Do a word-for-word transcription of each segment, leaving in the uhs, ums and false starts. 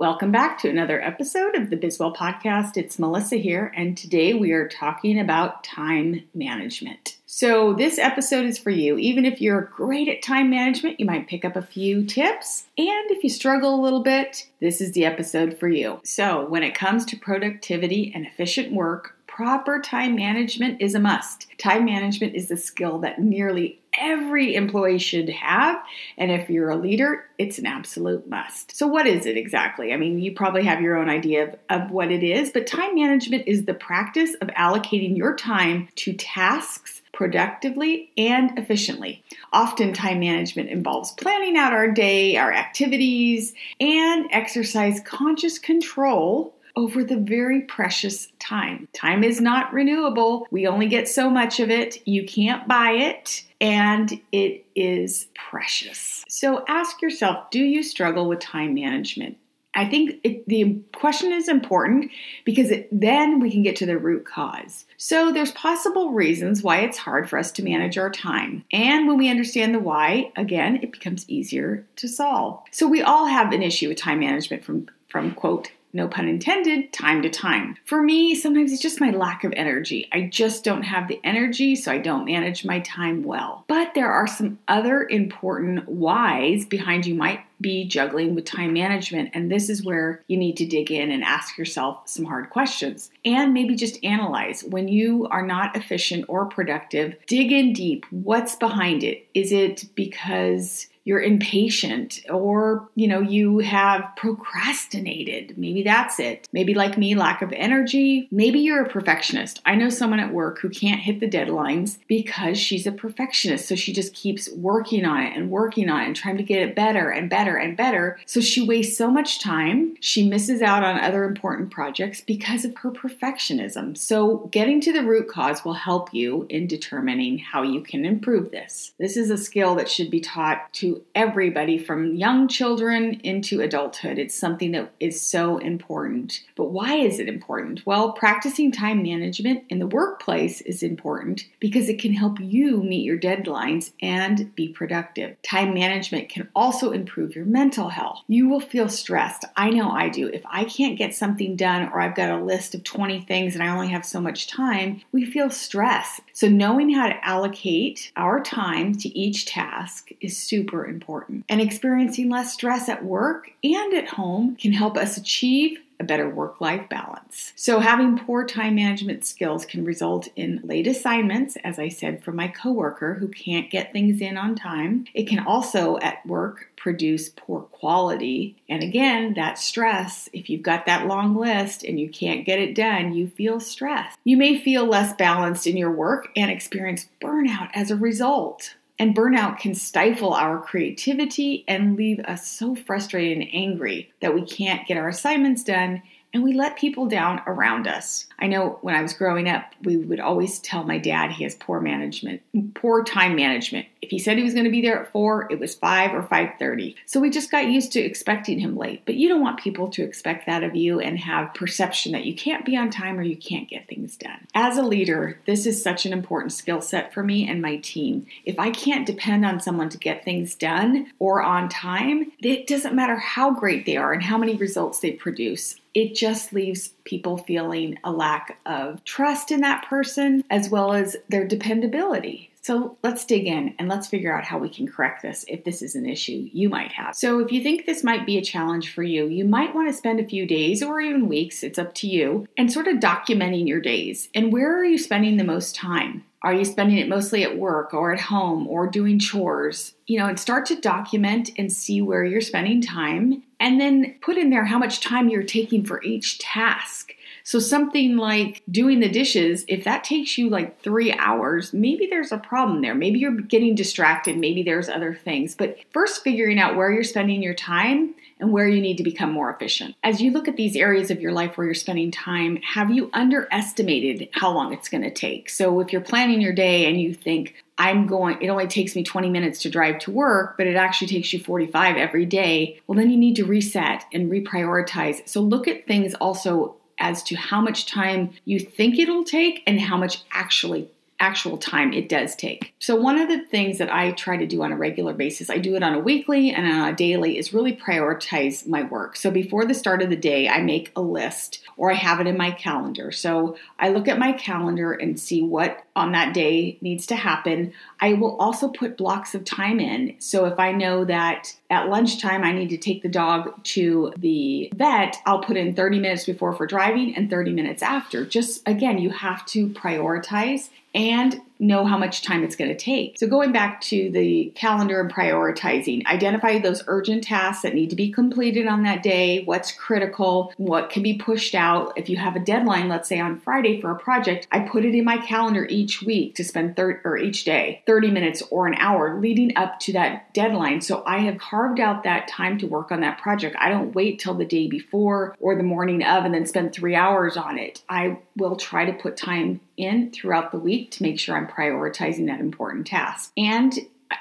Welcome back to another episode of the BizWell Podcast. It's Melissa here, and today we are talking about time management. So this episode is for you. Even if you're great at time management, you might pick up a few tips. And if you struggle a little bit, this is the episode for you. So when it comes to productivity and efficient work, proper time management is a must. Time management is a skill that nearly every employee should have, and if you're a leader, it's an absolute must. So what is it exactly? I mean, you probably have your own idea of, of what it is, but time management is the practice of allocating your time to tasks productively and efficiently. Often, time management involves planning out our day, our activities, and exercise conscious control over the very precious time. Time is not renewable. We only get so much of it. You can't buy it, and it is precious. So ask yourself, do you struggle with time management? I think it, the question is important because it, then we can get to the root cause. So there's possible reasons why it's hard for us to manage our time. And when we understand the why, again, it becomes easier to solve. So we all have an issue with time management from, from quote, no pun intended, time to time. For me, sometimes it's just my lack of energy. I just don't have the energy, so I don't manage my time well. But there are some other important whys behind you might be juggling with time management, and this is where you need to dig in and ask yourself some hard questions. And maybe just analyze when you are not efficient or productive. Dig in deep. What's behind it? Is it because you're impatient, or, you know, you have procrastinated? Maybe that's it. Maybe, like me, lack of energy. Maybe you're a perfectionist. I know someone at work who can't hit the deadlines because she's a perfectionist. So she just keeps working on it and working on it and trying to get it better and better and better. So she wastes so much time. She misses out on other important projects because of her perfectionism. So getting to the root cause will help you in determining how you can improve this. This is a skill that should be taught to everybody from young children into adulthood. It's something that is so important. But why is it important? Well, practicing time management in the workplace is important because it can help you meet your deadlines and be productive. Time management can also improve your mental health. You will feel stressed. I know I do. If I can't get something done, or I've got a list of twenty things and I only have so much time, we feel stress. So knowing how to allocate our time to each task is super important. And experiencing less stress at work and at home can help us achieve a better work-life balance. So having poor time management skills can result in late assignments, as I said, from my coworker who can't get things in on time. It can also at work produce poor quality. And again, that stress, if you've got that long list and you can't get it done, you feel stressed. You may feel less balanced in your work and experience burnout as a result. And burnout can stifle our creativity and leave us so frustrated and angry that we can't get our assignments done, and we let people down around us. I know when I was growing up, we would always tell my dad he has poor management, poor time management. If he said he was going to be there at four, it was five or five thirty. So we just got used to expecting him late. But you don't want people to expect that of you and have perception that you can't be on time or you can't get things done. As a leader, this is such an important skill set for me and my team. If I can't depend on someone to get things done or on time, it doesn't matter how great they are and how many results they produce. It just leaves people feeling a lack of trust in that person, as well as their dependability. So let's dig in and let's figure out how we can correct this if this is an issue you might have. So if you think this might be a challenge for you, you might want to spend a few days or even weeks, it's up to you, and sort of documenting your days. And where are you spending the most time? Are you spending it mostly at work or at home or doing chores? You know, and start to document and see where you're spending time, and then put in there how much time you're taking for each task. So something like doing the dishes, if that takes you like three hours, maybe there's a problem there. Maybe you're getting distracted. Maybe there's other things. But first figuring out where you're spending your time and where you need to become more efficient. As you look at these areas of your life where you're spending time, have you underestimated how long it's going to take? So if you're planning your day and you think, I'm going, it only takes me twenty minutes to drive to work, but it actually takes you forty-five every day. Well, then you need to reset and reprioritize. So look at things also as to how much time you think it'll take and how much actually actual time it does take. So one of the things that I try to do on a regular basis, I do it on a weekly and on a daily, is really prioritize my work. So before the start of the day, I make a list, or I have it in my calendar. So I look at my calendar and see what on that day needs to happen. I will also put blocks of time in. So if I know that at lunchtime I need to take the dog to the vet, I'll put in thirty minutes before for driving and thirty minutes after. Just again, you have to prioritize and know how much time it's going to take. So going back to the calendar and prioritizing, identify those urgent tasks that need to be completed on that day, what's critical, what can be pushed out. If you have a deadline, let's say on Friday for a project, I put it in my calendar each week to spend thir- or each day, thirty minutes or an hour leading up to that deadline. So I have carved out that time to work on that project. I don't wait till the day before or the morning of and then spend three hours on it. I will try to put time in throughout the week to make sure I'm prioritizing that important task. And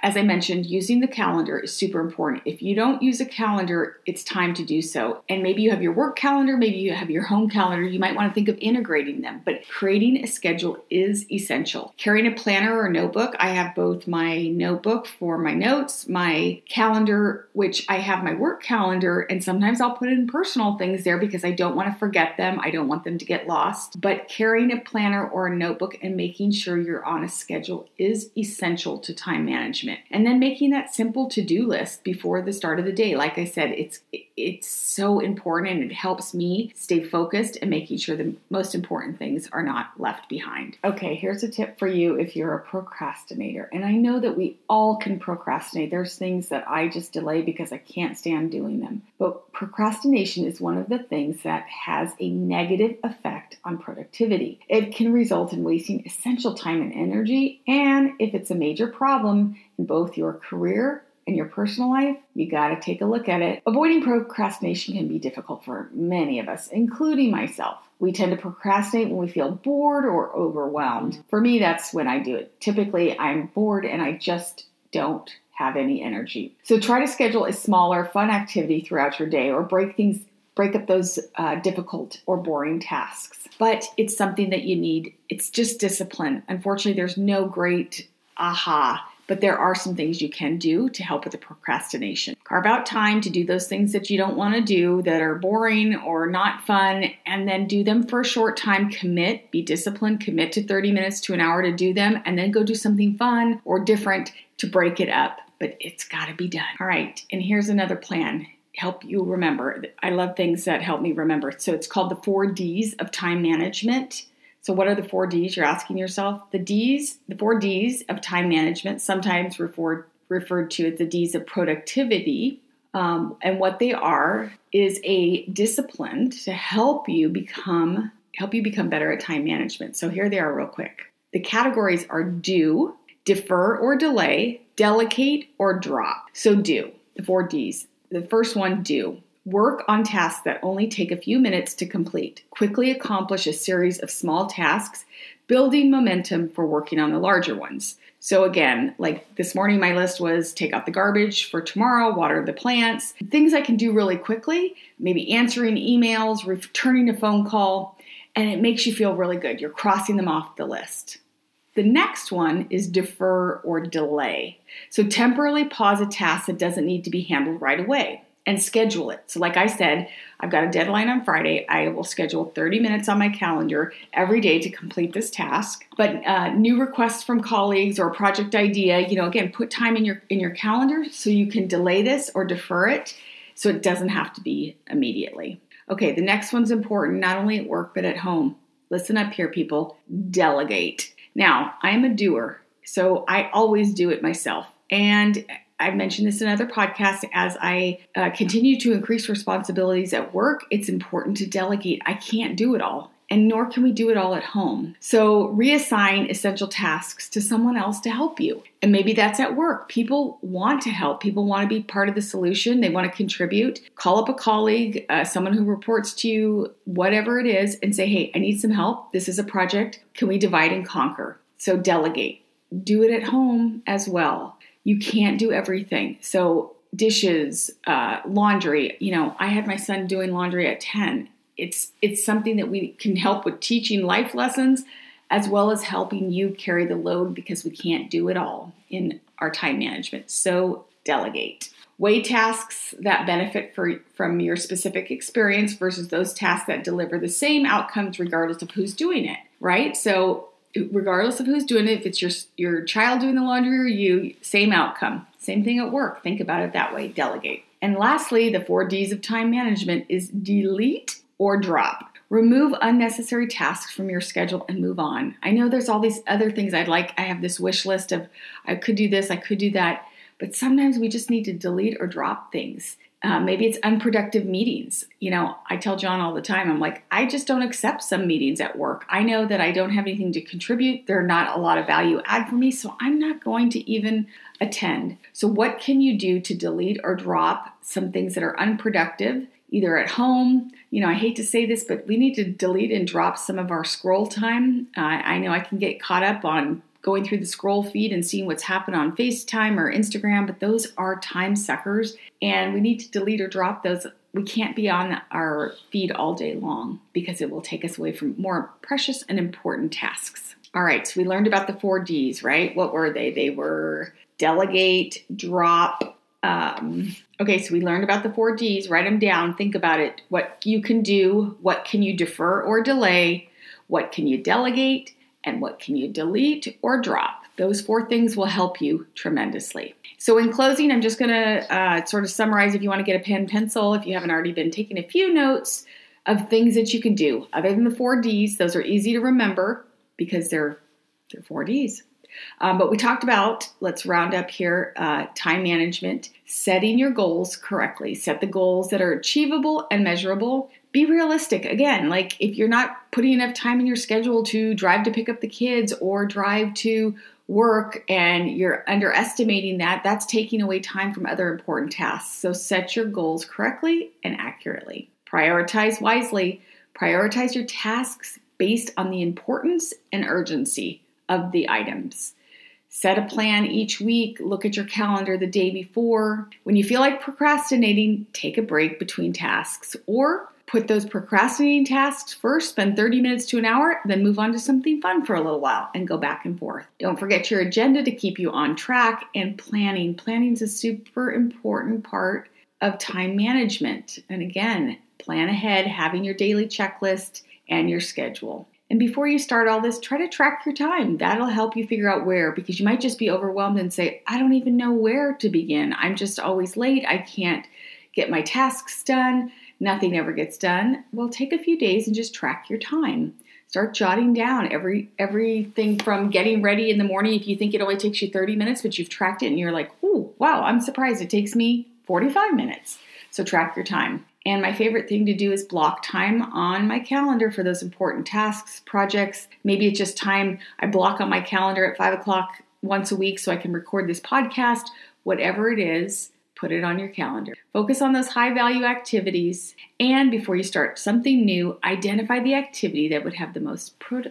as I mentioned, using the calendar is super important. If you don't use a calendar, it's time to do so. And maybe you have your work calendar, maybe you have your home calendar. You might want to think of integrating them, but creating a schedule is essential. Carrying a planner or notebook, I have both my notebook for my notes, my calendar, which I have my work calendar, and sometimes I'll put in personal things there because I don't want to forget them. I don't want them to get lost. But carrying a planner or a notebook and making sure you're on a schedule is essential to time management. And then making that simple to-do list before the start of the day. Like I said, it's it's so important, and it helps me stay focused and making sure the most important things are not left behind. Okay, here's a tip for you if you're a procrastinator. And I know that we all can procrastinate. There's things that I just delay because I can't stand doing them. But procrastination is one of the things that has a negative effect on productivity. It can result in wasting essential time and energy. And if it's a major problem in both your career and your personal life, you got to take a look at it. Avoiding procrastination can be difficult for many of us, including myself. We tend to procrastinate when we feel bored or overwhelmed. For me, that's when I do it. Typically, I'm bored and I just don't have any energy. So try to schedule a smaller, fun activity throughout your day, or break things, break up those uh, difficult or boring tasks. But it's something that you need. It's just discipline. Unfortunately, there's no great aha. But there are some things you can do to help with the procrastination. Carve out time to do those things that you don't want to do, that are boring or not fun, and then do them for a short time. Commit, be disciplined, commit to thirty minutes to an hour to do them, and then go do something fun or different to break it up. But it's got to be done. All right, and here's another plan. Help you remember. I love things that help me remember. So it's called the four D's of time management. So what are the four D's, you're asking yourself? The D's, the four D's of time management, sometimes referred, referred to as the D's of productivity. Um, and what they are is a discipline to help you become, help you become better at time management. So here they are real quick. The categories are do, defer or delay, delegate or drop. So do, the four D's. The first one, do. Work on tasks that only take a few minutes to complete. Quickly accomplish a series of small tasks, building momentum for working on the larger ones. So again, like this morning, my list was take out the garbage for tomorrow, water the plants, things I can do really quickly, maybe answering emails, returning a phone call, and it makes you feel really good. You're crossing them off the list. The next one is defer or delay. So temporarily pause a task that doesn't need to be handled right away. And schedule it. So like I said, I've got a deadline on Friday. I will schedule thirty minutes on my calendar every day to complete this task. But uh, new requests from colleagues or a project idea, you know, again, put time in your in your calendar so you can delay this or defer it so it doesn't have to be immediately. Okay, the next one's important, not only at work, but at home. Listen up here, people. Delegate. Now, I'm a doer, so I always do it myself. And I've mentioned this in other podcasts. As I uh, continue to increase responsibilities at work, it's important to delegate. I can't do it all, and nor can we do it all at home. So reassign essential tasks to someone else to help you. And maybe that's at work. People want to help. People want to be part of the solution. They want to contribute. Call up a colleague, uh, someone who reports to you, whatever it is, and say, hey, I need some help. This is a project. Can we divide and conquer? So delegate. Do it at home as well. You can't do everything. So dishes, uh, laundry, you know, I had my son doing laundry at ten. It's it's something that we can help with, teaching life lessons. as well as helping you carry the load because we can't do it all in our time management. So delegate. Weigh tasks that benefit for, from your specific experience versus those tasks that deliver the same outcomes regardless of who's doing it, right? So regardless of who's doing it, if it's your your child doing the laundry or you, same outcome. Same thing at work. Think about it that way. Delegate. And lastly, the four D's of time management is delete or drop. Remove unnecessary tasks from your schedule and move on. I know there's all these other things I'd like. I have this wish list of I could do this, I could do that. But sometimes we just need to delete or drop things. Uh, maybe it's unproductive meetings. You know, I tell John all the time, I'm like, I just don't accept some meetings at work. I know that I don't have anything to contribute. They're not a lot of value add for me, so I'm not going to even attend. So what can you do to delete or drop some things that are unproductive, either at home? You know, I hate to say this, but we need to delete and drop some of our scroll time. Uh, I know I can get caught up on going through the scroll feed and seeing what's happened on FaceTime or Instagram, but those are time suckers, and we need to delete or drop those. We can't be on our feed all day long because it will take us away from more precious and important tasks. All right, so we learned about the four D's, right? What were they? They were delegate, drop. Um, okay, so we learned about the four D's. Write them down. Think about it. What you can do, what can you defer or delay, what can you delegate, and what can you delete or drop? Those four things will help you tremendously. So in closing, I'm just going to uh, sort of summarize if you want to get a pen and pencil, if you haven't already been taking a few notes of things that you can do. Other than the four Ds, those are easy to remember because they're, they're four Ds. Um, but we talked about, let's round up here, uh, time management, setting your goals correctly. Set the goals that are achievable and measurable. Be realistic. Again, like if you're not putting enough time in your schedule to drive to pick up the kids or drive to work and you're underestimating that, that's taking away time from other important tasks. So set your goals correctly and accurately. Prioritize wisely. Prioritize your tasks based on the importance and urgency of the items. Set a plan each week. Look at your calendar the day before. When you feel like procrastinating, take a break between tasks or put those procrastinating tasks first, spend thirty minutes to an hour, then move on to something fun for a little while and go back and forth. Don't forget your agenda to keep you on track and planning. Planning is a super important part of time management. And again, plan ahead, having your daily checklist and your schedule. And before you start all this, try to track your time. That'll help you figure out where, because you might just be overwhelmed and say, I don't even know where to begin. I'm just always late. I can't get my tasks done. Nothing ever gets done. Well, take a few days and just track your time. Start jotting down every everything from getting ready in the morning. If you think it only takes you thirty minutes, but you've tracked it and you're like, ooh, wow, I'm surprised it takes me forty-five minutes. So track your time. And my favorite thing to do is block time on my calendar for those important tasks, projects. Maybe it's just time I block on my calendar at five o'clock once a week so I can record this podcast. Whatever it is, put it on your calendar. Focus on those high-value activities. And before you start something new, identify the activity that would have the most pro-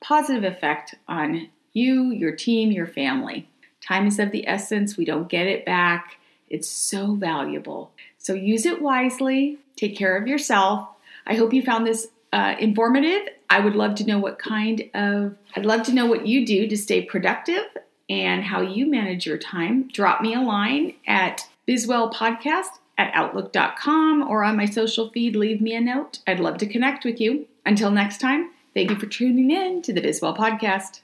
positive effect on you, your team, your family. Time is of the essence. We don't get it back. It's so valuable. So use it wisely. Take care of yourself. I hope you found this uh, informative. I would love to know what kind of, I'd love to know what you do to stay productive and how you manage your time. Drop me a line at bizwell podcast at outlook dot com or on my social feed. Leave me a note. I'd love to connect with you. Until next time, thank you for tuning in to the BizWell Podcast.